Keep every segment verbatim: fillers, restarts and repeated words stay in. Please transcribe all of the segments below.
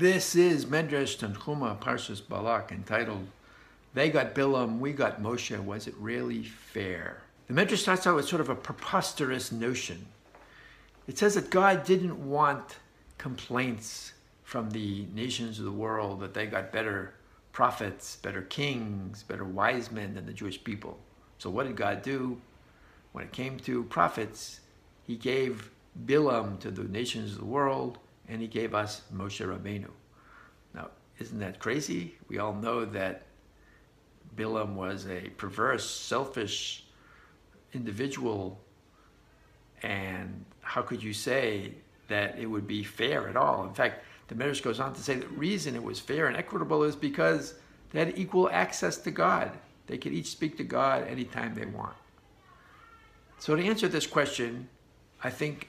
This is Midrash Tanchumah, Parshas Balak, entitled, They Got Bilam, We Got Moshe, Was It Really Fair? The Midrash starts out with sort of a preposterous notion. It says that God didn't want complaints from the nations of the world that they got better prophets, better kings, better wise men than the Jewish people. So what did God do? When it came to prophets, he gave Bilam to the nations of the world, and he gave us Moshe Rabbeinu. Now, isn't that crazy? We all know that Bilam was a perverse, selfish individual, and how could you say that it would be fair at all? In fact, the Midrash goes on to say the reason it was fair and equitable is because they had equal access to God. They could each speak to God anytime they want. So to answer this question, I think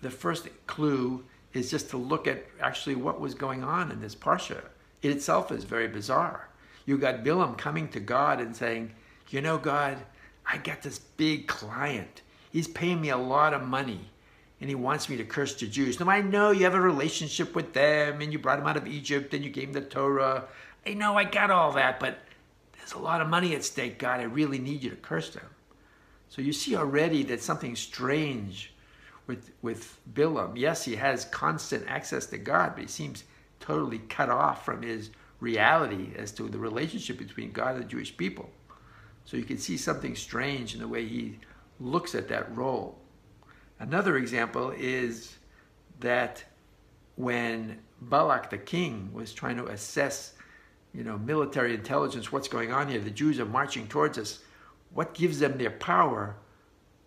the first clue is just to look at actually what was going on in this Parsha. It itself is very bizarre. You got Bilam coming to God and saying, you know, God, I got this big client. He's paying me a lot of money, and he wants me to curse the Jews. Now, I know you have a relationship with them, and you brought them out of Egypt, and you gave them the Torah. I know I got all that, but there's a lot of money at stake, God. I really need you to curse them. So you see already that something strange With, with Bilam. Yes, he has constant access to God, but he seems totally cut off from his reality as to the relationship between God and the Jewish people. So you can see something strange in the way he looks at that role. Another example is that when Balak the king was trying to assess, you know, military intelligence, what's going on here, the Jews are marching towards us, what gives them their power?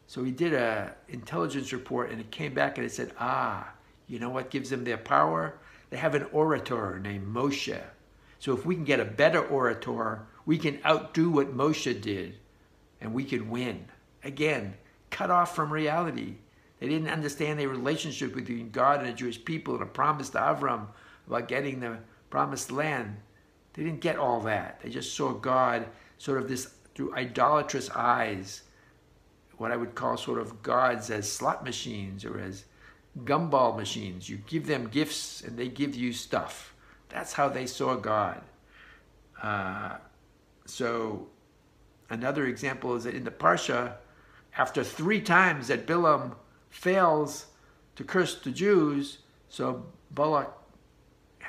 So he did an intelligence report, and it came back and it said, ah, you know what gives them their power? They have an orator named Moshe. So if we can get a better orator, we can outdo what Moshe did, and we can win. Again, cut off from reality. They didn't understand the relationship between God and the Jewish people and a promise to Avram about getting the promised land. They didn't get all that. They just saw God sort of this through idolatrous eyes, what I would call sort of gods as slot machines or as gumball machines. You give them gifts and they give you stuff. That's how they saw God. Uh, so another example is that in the Parsha, after three times that Bilam fails to curse the Jews, so Balak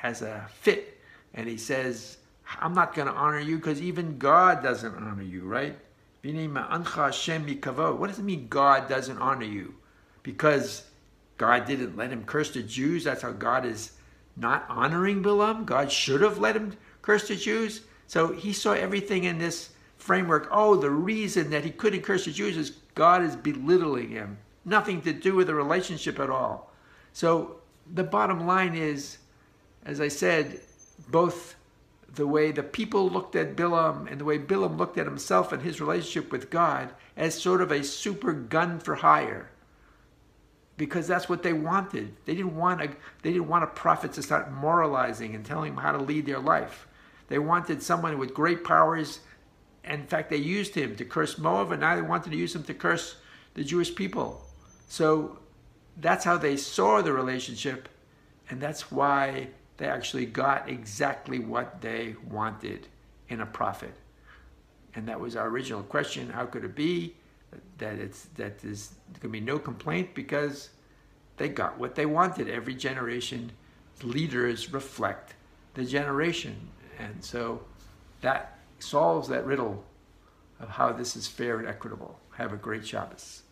has a fit and he says, I'm not gonna honor you because even God doesn't honor you, right? What does it mean God doesn't honor you? Because God didn't let him curse the Jews? That's how God is not honoring Bilam? God should have let him curse the Jews? So he saw everything in this framework. Oh, the reason that he couldn't curse the Jews is God is belittling him. Nothing to do with the relationship at all. So the bottom line is, as I said, both the way the people looked at Bilam and the way Bilam looked at himself and his relationship with God as sort of a super gun for hire, because that's what they wanted. They didn't want a, they didn't want a prophet to start moralizing and telling them how to lead their life. They wanted someone with great powers, and in fact they used him to curse Moab, and now they wanted to use him to curse the Jewish people. So that's how they saw the relationship, and that's why they actually got exactly what they wanted in a prophet. And that was our original question, how could it be that it's that there's gonna be no complaint? Because they got what they wanted. Every generation, leaders reflect the generation. And so that solves that riddle of how this is fair and equitable. Have a great Shabbos.